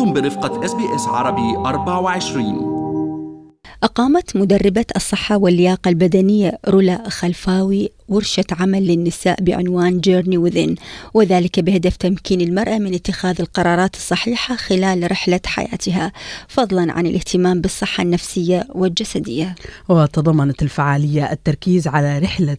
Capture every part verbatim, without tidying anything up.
أنتم برفقة اس بي اس عربي أربعة وعشرين. أقامت مدربة الصحة واللياقة البدنية رولا خليفاوي ورشة عمل للنساء بعنوان journey within، وذلك بهدف تمكين المرأة من اتخاذ القرارات الصحيحة خلال رحلة حياتها، فضلا عن الاهتمام بالصحة النفسية والجسدية. وتضمنت الفعالية التركيز على رحلة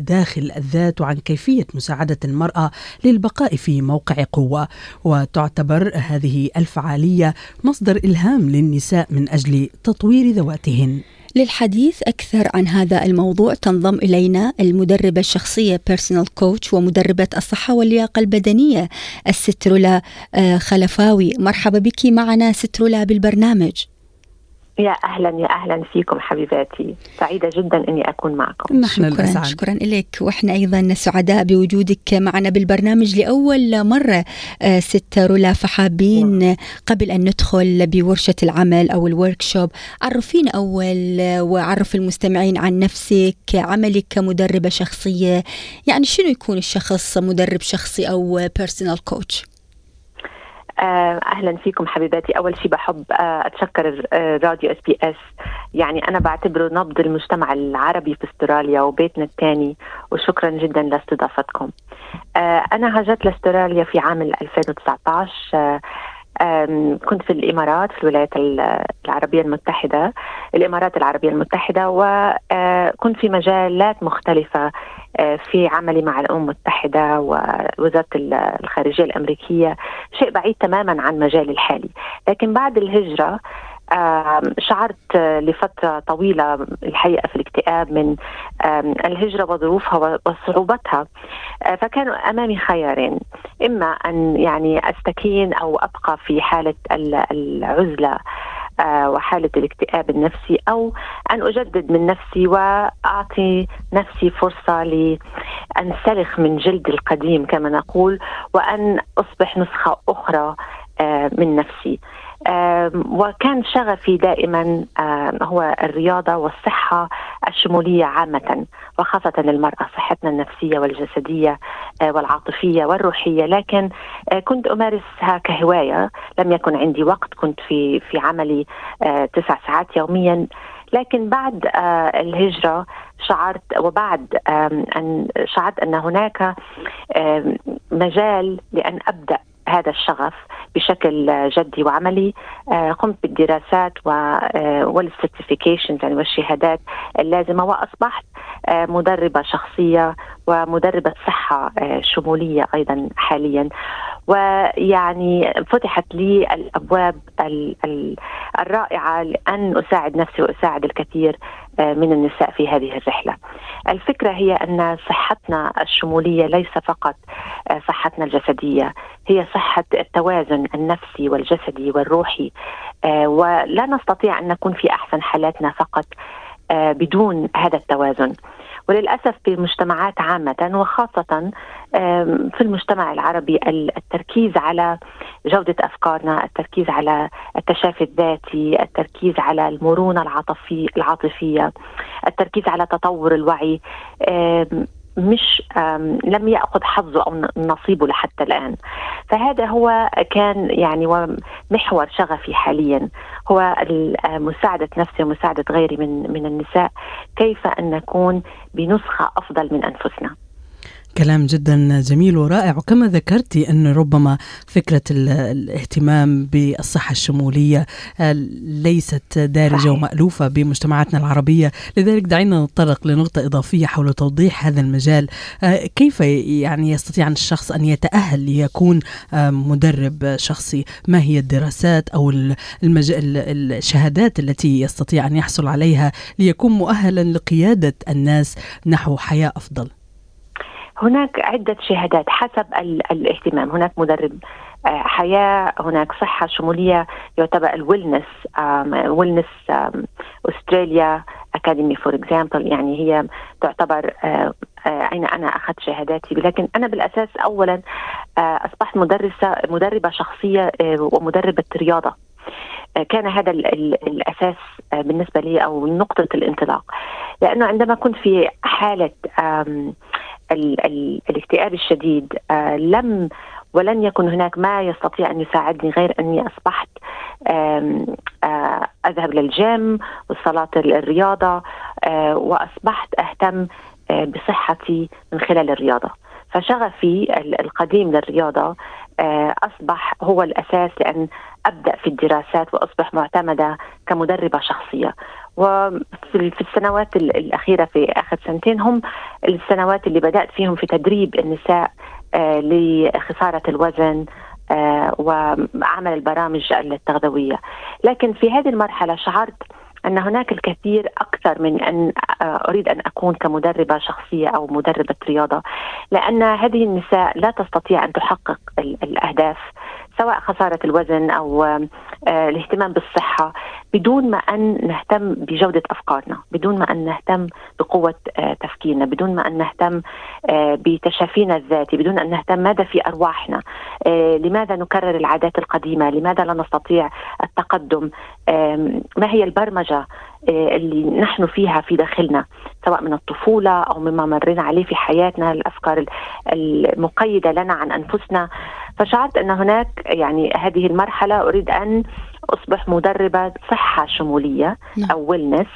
داخل الذات وعن كيفية مساعدة المرأة للبقاء في موقع قوة، وتعتبر هذه الفعالية مصدر إلهام للنساء من أجل تطوير ذواتهن. للحديث أكثر عن هذا الموضوع تنضم إلينا المدربة الشخصية بيرسونال كوتش ومدربة الصحة واللياقة البدنية الست رولا خليفاوي. مرحبا بك معنا ست رولا بالبرنامج. يا أهلا يا أهلا فيكم حبيباتي، سعيدة جدا أني أكون معكم. نحن شكرا, شكرا إليك، وإحنا أيضا سعداء بوجودك معنا بالبرنامج لأول مرة ست رولا. فحابين قبل أن ندخل بورشة العمل أو الوركشوب، عرفين أول وعرف المستمعين عن نفسك، عملك كمدربة شخصية، يعني شنو يكون الشخص مدرب شخصي أو بيرسونال كوتش؟ أهلا فيكم حبيباتي. أول شيء بحب أتشكر راديو اس بي اس، يعني أنا بعتبره نبض المجتمع العربي في أستراليا وبيتنا الثاني، وشكرا جدا لاستضافتكم. أنا هاجت لأستراليا في عام ألفين وتسعة عشر، كنت في الإمارات، في الولايات العربية المتحدة الإمارات العربية المتحدة وكنت في مجالات مختلفة في عملي مع الأمم المتحدة ووزارة الخارجية الأمريكية، شيء بعيد تماما عن مجالي الحالي. لكن بعد الهجرة شعرت لفترة طويلة الحقيقة في الاكتئاب من الهجرة وظروفها وصعوبتها، فكانوا أمامي خيارين، إما أن يعني أستكين أو أبقى في حالة العزلة وحالة الاكتئاب النفسي، أو أن أجدد من نفسي وأعطي نفسي فرصة لأنسلخ من جلد القديم كما نقول، وأن أصبح نسخة أخرى من نفسي. وكان شغفي دائما هو الرياضة والصحة الشمولية عامة، وخاصة للمرأة، صحتنا النفسية والجسدية والعاطفية والروحية، لكن كنت أمارسها كهواية، لم يكن عندي وقت، كنت في في عملي تسع ساعات يوميا. لكن بعد الهجرة شعرت، وبعد أن شعرت أن هناك مجال لأن أبدأ هذا الشغف بشكل جدي وعملي، قمت بالدراسات والسيرتيفيكيشنز يعني والشهادات اللازمة، وأصبحت مدربة شخصية ومدربة صحة شمولية أيضا حاليا. ويعني فتحت لي الأبواب الرائعة لأن أساعد نفسي وأساعد الكثير من النساء في هذه الرحلة. الفكرة هي أن صحتنا الشمولية ليس فقط صحتنا الجسدية، هي صحة التوازن النفسي والجسدي والروحي، ولا نستطيع أن نكون في أحسن حالاتنا فقط بدون هذا التوازن. وللأسف في المجتمعات عامة وخاصة في المجتمع العربي، التركيز على جودة أفكارنا، التركيز على التشافي الذاتي، التركيز على المرونة العاطفية، التركيز على تطور الوعي، مش لم يأخذ حظه أو نصيبه لحتى الآن. فهذا هو كان يعني ومحور شغفي حاليا، هو مساعدة نفسي ومساعدة غيري من من النساء، كيف أن نكون بنسخة أفضل من أنفسنا. كلام جدا جميل ورائع، وكما ذكرتي أن ربما فكرة الاهتمام بالصحة الشمولية ليست دارجة ومألوفة بمجتمعاتنا العربية، لذلك دعينا نتطرق لنقطة إضافية حول توضيح هذا المجال. كيف يعني يستطيع الشخص أن يتأهل ليكون مدرب شخصي؟ ما هي الدراسات أو المج... الشهادات التي يستطيع أن يحصل عليها ليكون مؤهلا لقيادة الناس نحو حياة أفضل؟ هناك عدة شهادات حسب الاهتمام، هناك مدرب حياة، هناك صحة شمولية يعتبر الويلنس ويلنس أستراليا أكاديمي فور إكزامبل، يعني هي تعتبر أين أنا أخذت شهاداتي. لكن أنا بالأساس أولا أصبحت مدرسة مدربة شخصية ومدربة رياضة، كان هذا الأساس بالنسبة لي أو نقطة الانطلاق، لأنه عندما كنت في حالة الاكتئاب الشديد لم ولن يكن هناك ما يستطيع أن يساعدني غير أني أصبحت أذهب للجيم والصلاة الرياضة، وأصبحت أهتم بصحتي من خلال الرياضة. فشغفي القديم للرياضة أصبح هو الأساس لأن أبدأ في الدراسات وأصبح معتمدة كمدربة شخصية. وفي السنوات الأخيرة في آخر سنتين هم السنوات اللي بدأت فيهم في تدريب النساء لخسارة الوزن وعمل البرامج التغذوية. لكن في هذه المرحلة شعرت أن هناك الكثير أكثر من أن أريد أن أكون كمدربة شخصية أو مدربة رياضة، لأن هذه النساء لا تستطيع أن تحقق الأهداف سواء خسارة الوزن أو الاهتمام بالصحة بدون ما أن نهتم بجودة أفكارنا، بدون ما أن نهتم بقوة تفكيرنا، بدون ما أن نهتم بتشافينا الذاتي، بدون أن نهتم ماذا في أرواحنا، لماذا نكرر العادات القديمة، لماذا لا نستطيع التقدم، ما هي البرمجة اللي نحن فيها في داخلنا سواء من الطفولة أو مما مرينا عليه في حياتنا، الأفكار المقيدة لنا عن أنفسنا. فشعرت أن هناك يعني هذه المرحلة أريد أن أصبح مدربة صحة شمولية أو ويلنس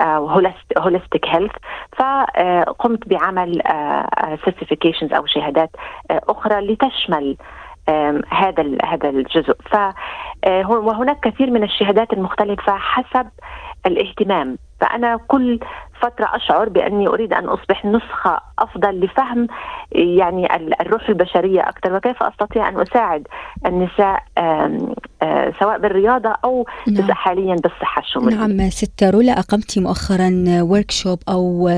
أو هولستيك هيلث. فقمت بعمل سيرتيفيكيشنز أو شهادات أخرى لتشمل هذا هذا الجزء. ف وهناك كثير من الشهادات المختلفة حسب الاهتمام. فأنا كل فترة أشعر بأني أريد أن أصبح نسخة أفضل لفهم يعني الروح البشرية أكثر، وكيف أستطيع أن أساعد النساء سواء بالرياضة أو نعم. حاليا بالصحة الشمولية. نعم ستة رولا، أقمت مؤخرا وركشوب أو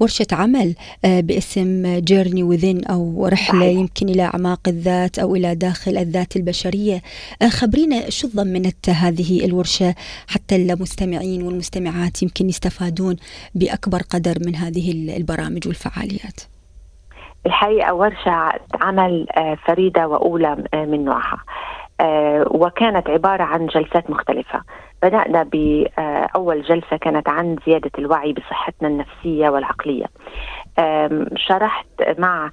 ورشة عمل باسم journey within أو رحلة صحيح. يمكن إلى أعماق الذات أو إلى داخل الذات البشرية. خبرينا شو ضمنت هذه الورشة حتى المستمعين والمستمعات يمكن يستفادون بأكبر قدر من هذه البرامج والفعاليات؟ الحقيقة ورشة عمل فريدة وأولى من نوعها، وكانت عبارة عن جلسات مختلفة. بدأنا بأول جلسة كانت عن زيادة الوعي بصحتنا النفسية والعقلية. شرحت مع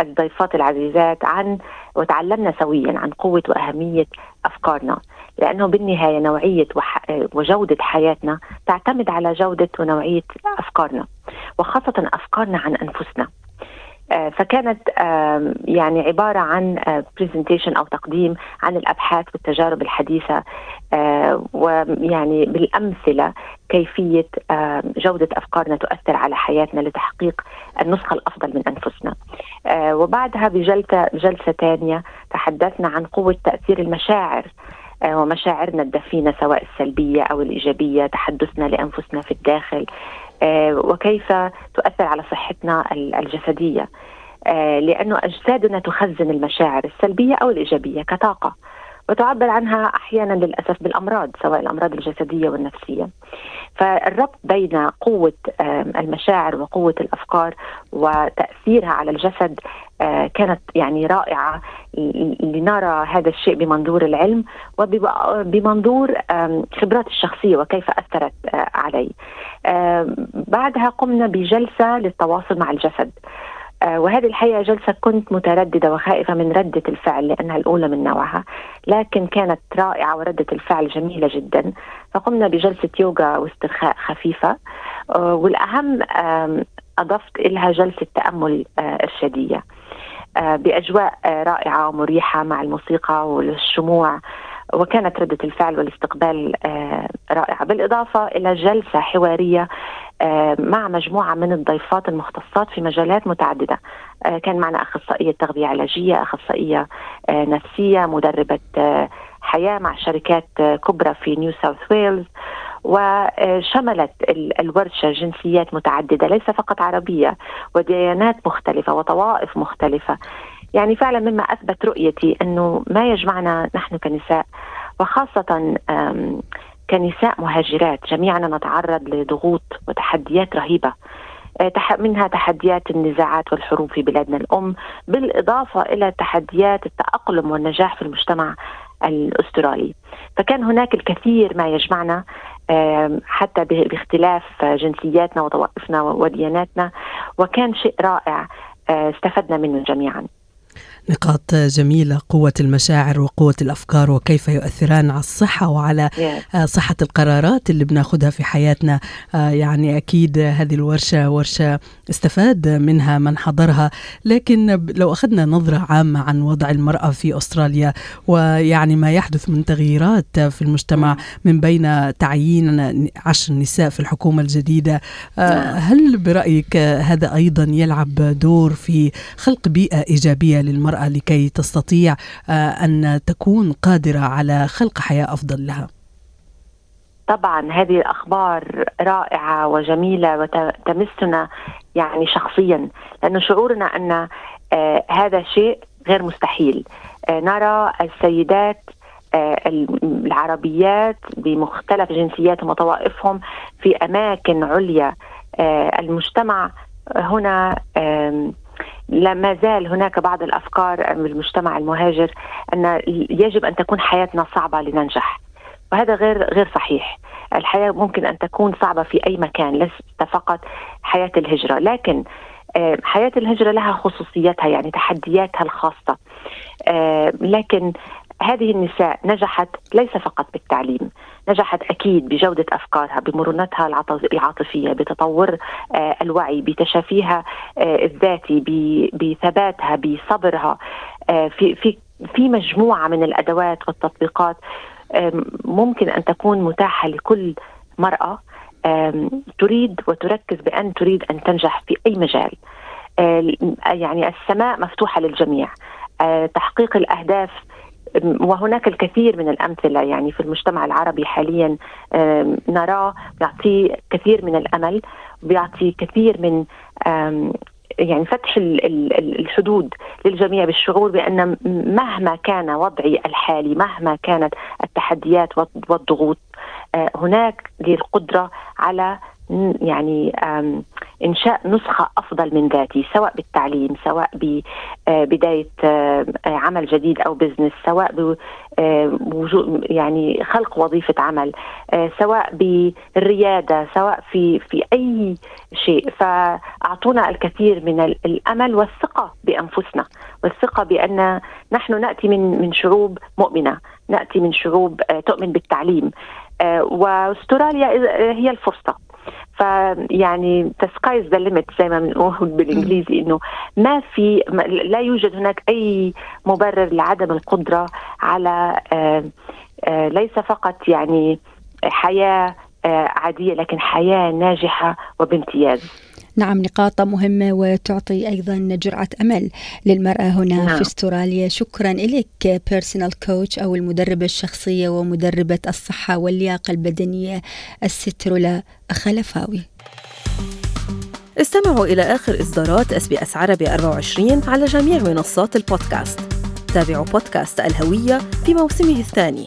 الضيفات العزيزات عن وتعلمنا سويا عن قوة وأهمية أفكارنا، لأنه بالنهاية نوعية وجودة حياتنا تعتمد على جودة ونوعية أفكارنا، وخاصة أفكارنا عن أنفسنا. فكانت يعني عبارة عن بريزنتيشن أو تقديم عن الأبحاث والتجارب الحديثة، ويعني بالأمثلة كيفية جودة أفكارنا تؤثر على حياتنا لتحقيق النسخة الأفضل من أنفسنا. وبعدها بجلسة جلسة تانية تحدثنا عن قوة تأثير المشاعر ومشاعرنا الدفينة سواء السلبية أو الإيجابية، تحدثنا لأنفسنا في الداخل وكيف تؤثر على صحتنا الجسدية، لأنه أجسادنا تخزن المشاعر السلبية أو الإيجابية كطاقة وتعبر عنها أحيانا للأسف بالأمراض سواء الأمراض الجسدية والنفسية. فالربط بين قوة المشاعر وقوة الأفكار وتأثيرها على الجسد كانت يعني رائعة لنرى هذا الشيء بمنظور العلم وبمنظور خبرات الشخصية وكيف أثرت علي. بعدها قمنا بجلسة للتواصل مع الجسد، وهذه الحقيقة جلسة كنت مترددة وخائفة من ردة الفعل لأنها الأولى من نوعها، لكن كانت رائعة وردة الفعل جميلة جدا. فقمنا بجلسة يوغا واسترخاء خفيفة، والأهم أضفت إلها جلسة تأمل إرشادية بأجواء رائعة ومريحة مع الموسيقى والشموع، وكانت ردة الفعل والاستقبال رائعة. بالإضافة إلى جلسة حوارية مع مجموعة من الضيفات المختصات في مجالات متعددة، كان معنا أخصائية تغذية علاجية، أخصائية نفسية، مدربة حياة مع شركات كبرى في نيو ساوث ويلز. وشملت الورشة جنسيات متعددة ليس فقط عربية، وديانات مختلفة وطوائف مختلفة. يعني فعلا مما أثبت رؤيتي أنه ما يجمعنا نحن كنساء وخاصة كنساء مهاجرات، جميعنا نتعرض لضغوط وتحديات رهيبة، منها تحديات النزاعات والحروب في بلادنا الأم، بالإضافة إلى تحديات التأقلم والنجاح في المجتمع الأسترالي. فكان هناك الكثير ما يجمعنا حتى باختلاف جنسياتنا وطوائفنا ودياناتنا، وكان شيء رائع استفدنا منه جميعا. نقاط جميلة، قوة المشاعر وقوة الأفكار وكيف يؤثران على الصحة وعلى صحة القرارات اللي بناخدها في حياتنا. يعني أكيد هذه الورشة ورشة استفاد منها من حضرها، لكن لو أخذنا نظرة عامة عن وضع المرأة في أستراليا ويعني ما يحدث من تغييرات في المجتمع من بين تعيين عشر نساء في الحكومة الجديدة، هل برأيك هذا أيضا يلعب دور في خلق بيئة إيجابية للمرأة لكي تستطيع أن تكون قادرة على خلق حياة أفضل لها؟ طبعا هذه الأخبار رائعة وجميلة وتمسنا يعني شخصيا، لأنه شعورنا أن هذا شيء غير مستحيل. نرى السيدات العربيات بمختلف جنسياتهم وطوائفهم في أماكن عليا. المجتمع هنا لما زال هناك بعض الأفكار بالمجتمع المهاجر أن يجب أن تكون حياتنا صعبة لننجح، وهذا غير غير صحيح. الحياة ممكن أن تكون صعبة في أي مكان، ليس فقط حياة الهجرة، لكن حياة الهجرة لها خصوصيتها يعني تحدياتها الخاصة. لكن هذه النساء نجحت ليس فقط بالتعليم، نجحت أكيد بجودة أفكارها، بمرونتها العاطفية، بتطور الوعي، بتشافيها الذاتي، بثباتها، بصبرها، في في في مجموعة من الأدوات والتطبيقات ممكن أن تكون متاحة لكل مرأة تريد وتركز بأن تريد أن تنجح في أي مجال. يعني السماء مفتوحة للجميع تحقيق الأهداف، وهناك الكثير من الأمثلة يعني في المجتمع العربي حاليا نراه بيعطي كثير من الأمل، بيعطي كثير من يعني فتح الحدود للجميع بالشعور بأن مهما كان وضعي الحالي، مهما كانت التحديات والضغوط، هناك للقدرة على يعني إنشاء نسخة أفضل من ذاتي، سواء بالتعليم، سواء ببداية عمل جديد أو بزنس، سواء بوجود يعني خلق وظيفة عمل، سواء بالريادة، سواء في في أي شيء. فأعطونا الكثير من الأمل والثقة بأنفسنا، والثقة بأن نحن نأتي من من شعوب مؤمنة، نأتي من شعوب تؤمن بالتعليم، وأستراليا هي الفرصة. فيعني the sky is the limit زي ما بنقول بالإنجليزي، إنه ما في لا يوجد هناك أي مبرر لعدم القدرة على ليس فقط يعني حياة عادية، لكن حياة ناجحة وبامتياز. نعم، نقاط مهمة وتعطي أيضا جرعة أمل للمرأة هنا نعم. في أستراليا. شكرا لك بيرسونال كوتش أو المدربة الشخصية ومدربة الصحة واللياقة البدنية الست رولا خليفاوي. استمعوا إلى آخر إصدارات اس بي اس عربي أربعة وعشرين على جميع منصات البودكاست. تابعوا بودكاست الهوية في موسمه الثاني